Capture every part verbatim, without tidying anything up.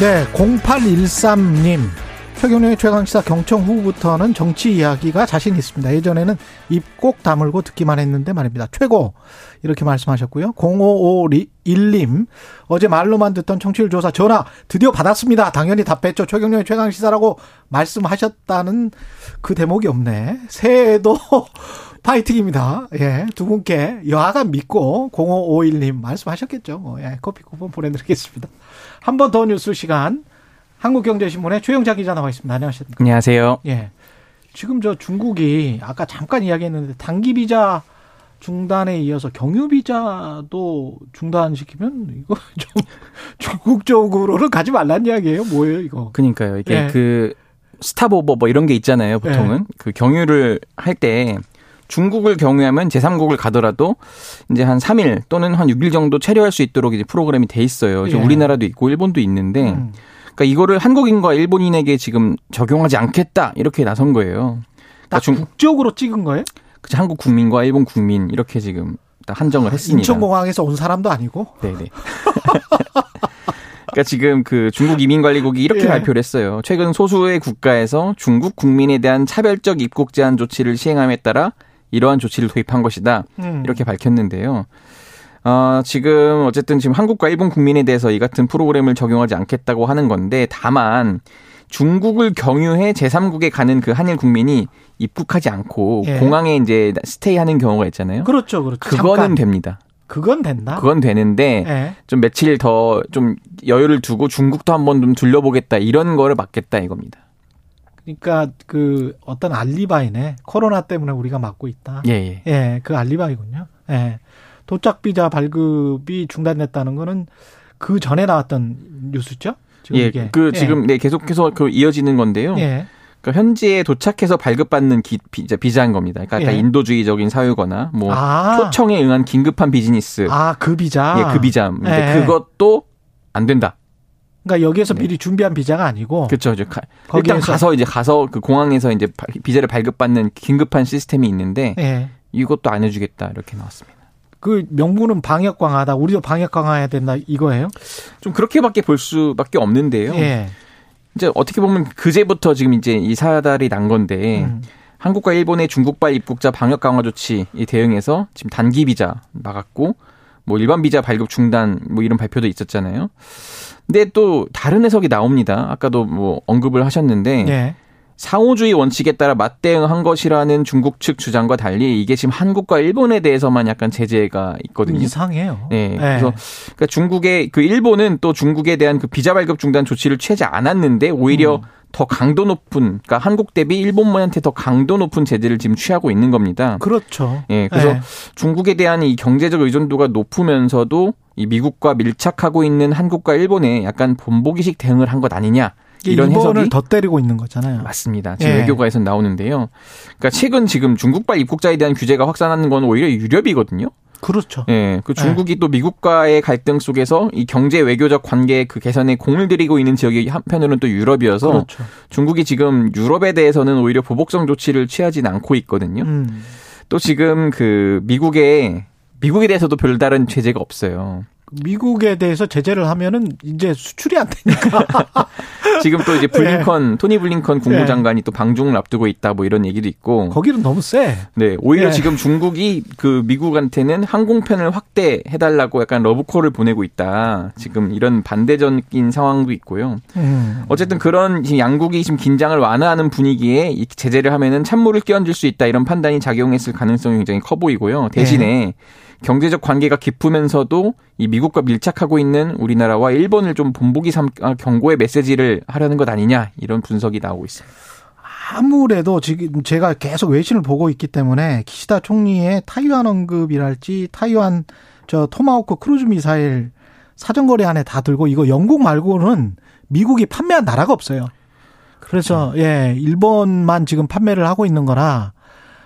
네, 공팔일삼 님. 최경영의 최강시사 경청 후부터는 정치 이야기가 자신 있습니다. 예전에는 입 꼭 다물고 듣기만 했는데 말입니다. 최고! 이렇게 말씀하셨고요. 공오오일 님. 어제 말로만 듣던 청취율 조사 전화 드디어 받았습니다. 당연히 답했죠. 최경영의 최강시사라고 말씀하셨다는 그 대목이 없네. 새해에도 파이팅입니다. 예, 두 분께 여하간 믿고 공오오일 님 말씀하셨겠죠. 뭐, 예, 커피 쿠폰 보내드리겠습니다. 한 번 더 뉴스 시간, 한국경제신문의 최영자 기자 나와 있습니다. 안녕하십니까? 안녕하세요. 예, 지금 저 중국이 아까 잠깐 이야기했는데 단기 비자 중단에 이어서 경유 비자도 중단시키면 이거 좀 중국 쪽으로는 가지 말란 이야기예요. 뭐예요, 이거? 그러니까요. 이게 예. 그 스탑오버 뭐 이런 게 있잖아요. 보통은 예. 그 경유를 할 때. 중국을 경유하면 제삼국을 가더라도 이제 한 삼 일 또는 한 육 일 정도 체류할 수 있도록 이제 프로그램이 돼 있어요. 예. 우리나라도 있고 일본도 있는데, 음. 그러니까 이거를 한국인과 일본인에게 지금 적용하지 않겠다 이렇게 나선 거예요. 딱 그러니까 중... 국적으로 찍은 거예요? 그치, 한국 국민과 일본 국민 이렇게 지금 딱 한정을 했습니다. 인천공항에서 온 사람도 아니고. 네네. 그러니까 지금 그 중국 이민관리국이 이렇게 예. 발표를 했어요. 최근 소수의 국가에서 중국 국민에 대한 차별적 입국 제한 조치를 시행함에 따라. 이러한 조치를 도입한 것이다. 음. 이렇게 밝혔는데요. 어, 지금 어쨌든 지금 한국과 일본 국민에 대해서 이 같은 프로그램을 적용하지 않겠다고 하는 건데 다만 중국을 경유해 제삼국에 가는 그 한일 국민이 입국하지 않고 예. 공항에 이제 스테이하는 경우가 있잖아요. 그렇죠, 그렇죠. 그거는 잠깐. 됩니다. 그건 된다. 그건 되는데 예. 좀 며칠 더 좀 여유를 두고 중국도 한번 좀 둘러보겠다 이런 거를 막겠다 이겁니다. 그러니까 그 어떤 알리바이네. 코로나 때문에 우리가 막고 있다. 예, 예. 예, 그 알리바이군요. 예. 도착 비자 발급이 중단됐다는 거는 그 전에 나왔던 뉴스죠? 지금 예, 이게. 그 예. 지금 네, 계속해서 그 이어지는 건데요. 예. 그러니까 현지에 도착해서 발급받는 기, 비자, 비자인 겁니다. 그러니까 예. 인도주의적인 사유거나 뭐 아. 초청에 응한 긴급한 비즈니스. 아, 그 비자. 예, 그 비자. 예. 그것도 안 된다. 그러니까 여기에서 네. 미리 준비한 비자가 아니고 그렇죠. 일단 가서 이제 가서 그 공항에서 이제 비자를 발급받는 긴급한 시스템이 있는데 네. 이것도 안 해주겠다 이렇게 나왔습니다. 그 명분은 방역 강화다. 우리도 방역 강화해야 된다 이거예요? 좀 그렇게밖에 볼 수밖에 없는데요. 네. 이제 어떻게 보면 그제부터 지금 이제 이 사달이 난 건데 음. 한국과 일본의 중국발 입국자 방역 강화 조치에 대응해서 지금 단기 비자 막았고 뭐 일반 비자 발급 중단 뭐 이런 발표도 있었잖아요. 근데 또 다른 해석이 나옵니다. 아까도 뭐 언급을 하셨는데 예. 상호주의 원칙에 따라 맞대응한 것이라는 중국 측 주장과 달리 이게 지금 한국과 일본에 대해서만 약간 제재가 있거든요. 이상해요. 네, 예. 그래서 그러니까 중국의 그 일본은 또 중국에 대한 그 비자 발급 중단 조치를 취하지 않았는데 오히려 음. 더 강도 높은, 그러니까 한국 대비 일본한테 더 강도 높은 제재를 지금 취하고 있는 겁니다. 그렇죠. 예, 그래서 예. 중국에 대한 이 경제적 의존도가 높으면서도 이 미국과 밀착하고 있는 한국과 일본에 약간 본보기식 대응을 한 것 아니냐. 이런 일본을 해석이 더 때리고 있는 거잖아요. 맞습니다. 지금 예. 외교가에서 나오는데요. 그러니까 최근 지금 중국발 입국자에 대한 규제가 확산하는 건 오히려 유럽이거든요. 그렇죠. 예, 그 중국이 예. 또 미국과의 갈등 속에서 이 경제 외교적 관계 그 개선에 공을 들이고 있는 지역이 한편으로는 또 유럽이어서 그렇죠. 중국이 지금 유럽에 대해서는 오히려 보복성 조치를 취하진 않고 있거든요. 음. 또 지금 그 미국에 미국에 대해서도 별다른 제재가 없어요. 미국에 대해서 제재를 하면은 이제 수출이 안 되니까. 지금 또 이제 블링컨, 예. 토니 블링컨 국무장관이 예. 또 방중을 앞두고 있다 뭐 이런 얘기도 있고. 거기는 너무 세. 네. 오히려 예. 지금 중국이 그 미국한테는 항공편을 확대해달라고 약간 러브콜을 보내고 있다. 지금 이런 반대적인 상황도 있고요. 음. 어쨌든 그런 지금 양국이 지금 긴장을 완화하는 분위기에 이 제재를 하면은 찬물을 끼얹을 수 있다 이런 판단이 작용했을 가능성이 굉장히 커 보이고요. 대신에. 예. 경제적 관계가 깊으면서도 이 미국과 밀착하고 있는 우리나라와 일본을 좀 본보기 삼아 경고의 메시지를 하려는 것 아니냐 이런 분석이 나오고 있습니다. 아무래도 지금 제가 계속 외신을 보고 있기 때문에 기시다 총리의 타이완 언급이랄지 타이완 저 토마호크 크루즈 미사일 사전거래 안에 다 들고, 이거 영국 말고는 미국이 판매한 나라가 없어요. 그래서 그렇죠. 예, 일본만 지금 판매를 하고 있는 거라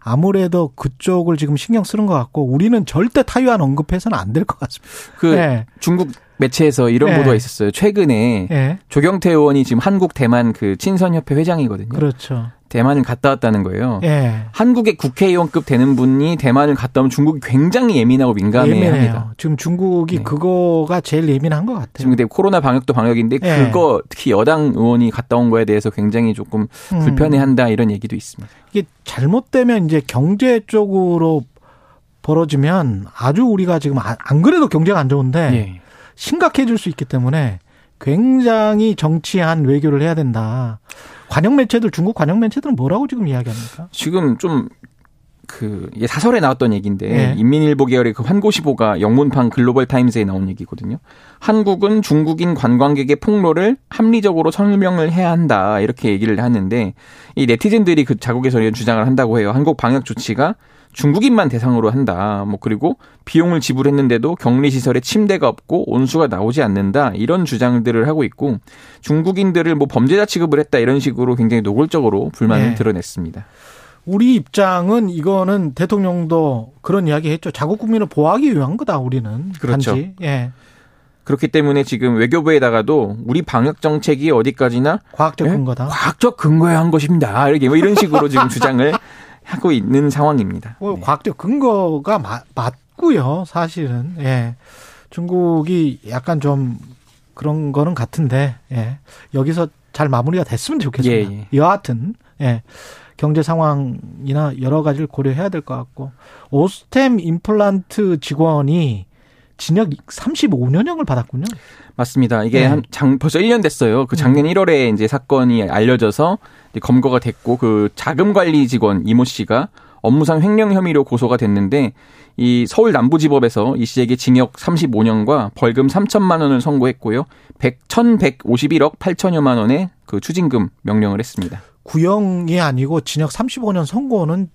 아무래도 그쪽을 지금 신경 쓰는 것 같고, 우리는 절대 타이완 언급해서는 안 될 것 같습니다. 그 예. 중국 매체에서 이런 예. 보도가 있었어요. 최근에 예. 조경태 의원이 지금 한국 대만 그 친선협회 회장이거든요. 그렇죠. 대만을 갔다 왔다는 거예요. 예. 한국의 국회의원급 되는 분이 대만을 갔다 오면 중국이 굉장히 예민하고 민감해합니다. 지금 중국이 네. 그거가 제일 예민한 것 같아요. 지금 근데 코로나 방역도 방역인데 예. 그거 특히 여당 의원이 갔다 온 거에 대해서 굉장히 조금 음. 불편해한다 이런 얘기도 있습니다. 이게 잘못되면 이제 경제 쪽으로 벌어지면 아주 우리가 지금 안 그래도 경제가 안 좋은데 예. 심각해질 수 있기 때문에 굉장히 정치한 외교를 해야 된다. 관영 매체들, 중국 관영 매체들은 뭐라고 지금 이야기합니까? 지금 좀, 그, 예, 사설에 나왔던 얘기인데, 예. 인민일보 계열의 그 환고시보가 영문판 글로벌 타임스에 나온 얘기거든요. 한국은 중국인 관광객의 폭로를 합리적으로 설명을 해야 한다, 이렇게 얘기를 하는데, 이 네티즌들이 그 자국에서 이런 주장을 한다고 해요. 한국 방역 조치가 중국인만 대상으로 한다. 뭐, 그리고 비용을 지불했는데도 격리시설에 침대가 없고 온수가 나오지 않는다. 이런 주장들을 하고 있고, 중국인들을 뭐 범죄자 취급을 했다. 이런 식으로 굉장히 노골적으로 불만을 네. 드러냈습니다. 우리 입장은 이거는 대통령도 그런 이야기 했죠. 자국 국민을 보호하기 위한 거다, 우리는. 그렇죠. 단지. 예. 그렇기 때문에 지금 외교부에다가도 우리 방역 정책이 어디까지나 과학적 예? 근거다. 과학적 근거에 한 것입니다. 이렇게 뭐 이런 식으로 지금 주장을 하고 있는 상황입니다. 뭐 과학적 근거가 마, 맞고요, 사실은. 예. 중국이 약간 좀 그런 거는 같은데, 예. 여기서 잘 마무리가 됐으면 좋겠습니다. 예, 예. 여하튼, 예. 경제 상황이나 여러 가지를 고려해야 될 것 같고, 오스템 임플란트 직원이 징역 삼십오 년형을 받았군요. 맞습니다. 이게 네. 한 장, 벌써 일 년 됐어요. 그 작년 음. 일월에 이제 사건이 알려져서 이제 검거가 됐고, 그 자금 관리 직원 이모 씨가 업무상 횡령 혐의로 고소가 됐는데, 이 서울 남부지법에서 이 씨에게 징역 삼십오 년과 벌금 삼천만 원을 선고했고요. 천백오십일억 팔천여만 원의 그 추징금 명령을 했습니다. 구형이 아니고 징역 삼십오 년 선고는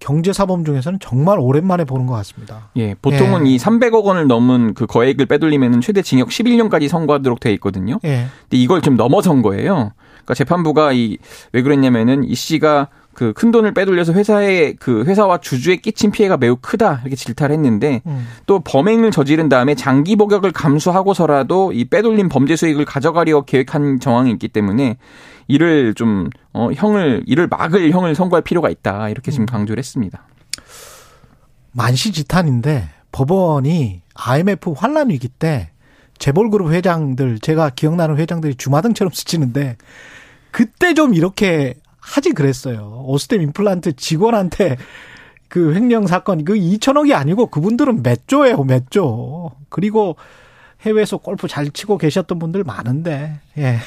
경제사범 중에서는 정말 오랜만에 보는 것 같습니다. 예, 보통은 예. 이 삼백억 원을 넘은 그 거액을 빼돌리면 최대 징역 십일 년까지 선고하도록 되어 있거든요. 예. 근데 이걸 좀 넘어선 거예요. 그러니까 재판부가 이, 왜 그랬냐면은 이 씨가 그 큰 돈을 빼돌려서 회사에 그 회사와 주주에 끼친 피해가 매우 크다 이렇게 질타를 했는데 음. 또 범행을 저지른 다음에 장기 복역을 감수하고서라도 이 빼돌린 범죄 수익을 가져가려 계획한 정황이 있기 때문에 이를 좀 어, 형을 이를 막을 형을 선고할 필요가 있다 이렇게 지금 강조를 했습니다. 만시지탄인데 법원이 아이엠에프 환란 위기 때 재벌그룹 회장들 제가 기억나는 회장들이 주마등처럼 스치는데 그때 좀 이렇게 하지 그랬어요. 오스템 임플란트 직원한테 그 횡령 사건, 그 이천억이 아니고 그분들은 몇 조예요, 몇 조. 그리고 해외에서 골프 잘 치고 계셨던 분들 많은데, 예.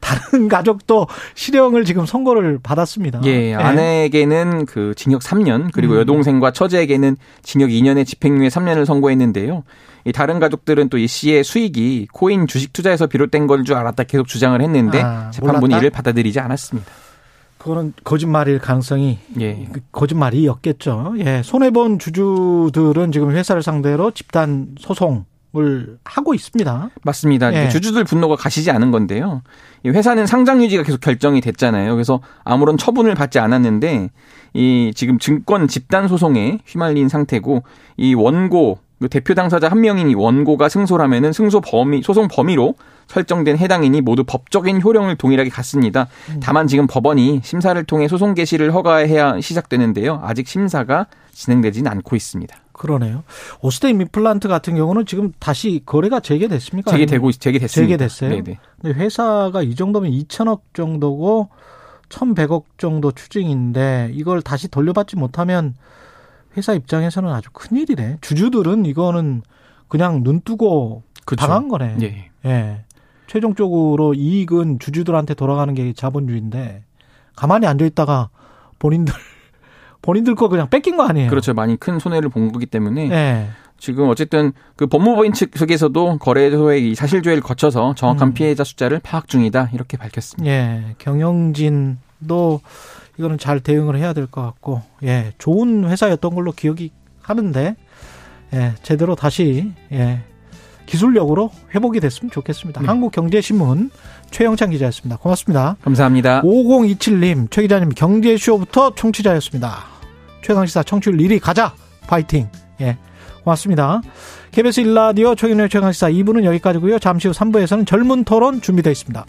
다른 가족도 실형을 지금 선고를 받았습니다. 예, 예. 아내에게는 그 징역 삼 년, 그리고 음. 여동생과 처제에게는 징역 이 년에 집행유예 삼 년을 선고했는데요. 이 다른 가족들은 또 이 씨의 수익이 코인 주식 투자에서 비롯된 걸 줄 알았다 계속 주장을 했는데, 아, 재판부는 몰랐다? 이를 받아들이지 않았습니다. 그거는 거짓말일 가능성이 예. 거짓말이었겠죠. 예. 손해본 주주들은 지금 회사를 상대로 집단 소송을 하고 있습니다. 맞습니다. 예. 주주들 분노가 가시지 않은 건데요. 회사는 상장 유지가 계속 결정이 됐잖아요. 그래서 아무런 처분을 받지 않았는데 이 지금 증권 집단 소송에 휘말린 상태고 이 원고 대표 당사자 한 명인 이 원고가 승소라면은 승소 범위 소송 범위로 설정된 해당인이 모두 법적인 효력을 동일하게 갖습니다. 다만 지금 법원이 심사를 통해 소송 개시를 허가해야 시작되는데요. 아직 심사가 진행되지는 않고 있습니다. 그러네요. 오스템 임플란트 같은 경우는 지금 다시 거래가 재개됐습니까? 재개되고 재개됐습니다. 재개됐어요. 네네. 근데 회사가 이 정도면 이천억 정도고 천백억 정도 추징인데 이걸 다시 돌려받지 못하면 회사 입장에서는 아주 큰일이네. 주주들은 이거는 그냥 눈 뜨고 그렇죠. 당한 거네. 예. 예. 최종적으로 이익은 주주들한테 돌아가는 게 자본주의인데 가만히 앉아 있다가 본인들 본인들 거 그냥 뺏긴 거 아니에요. 그렇죠. 많이 큰 손해를 본 거기 때문에 예. 지금 어쨌든 그 법무부인 측에서도 거래소의 이 사실조회를 거쳐서 정확한 음. 피해자 숫자를 파악 중이다 이렇게 밝혔습니다. 예. 경영진도 이거는 잘 대응을 해야 될 것 같고, 예, 좋은 회사였던 걸로 기억이 하는데, 예, 제대로 다시, 예, 기술력으로 회복이 됐으면 좋겠습니다. 네. 한국경제신문 최영창 기자였습니다. 고맙습니다. 감사합니다. 오공이칠 님, 최 기자님 경제쇼부터 청취자였습니다. 최강시사 청취율 일 위 가자. 파이팅. 예, 고맙습니다. 케이비에스 일 라디오 최경영의 최강시사 이 부는 여기까지고요. 잠시 후 삼 부에서는 젊은 토론 준비되어 있습니다.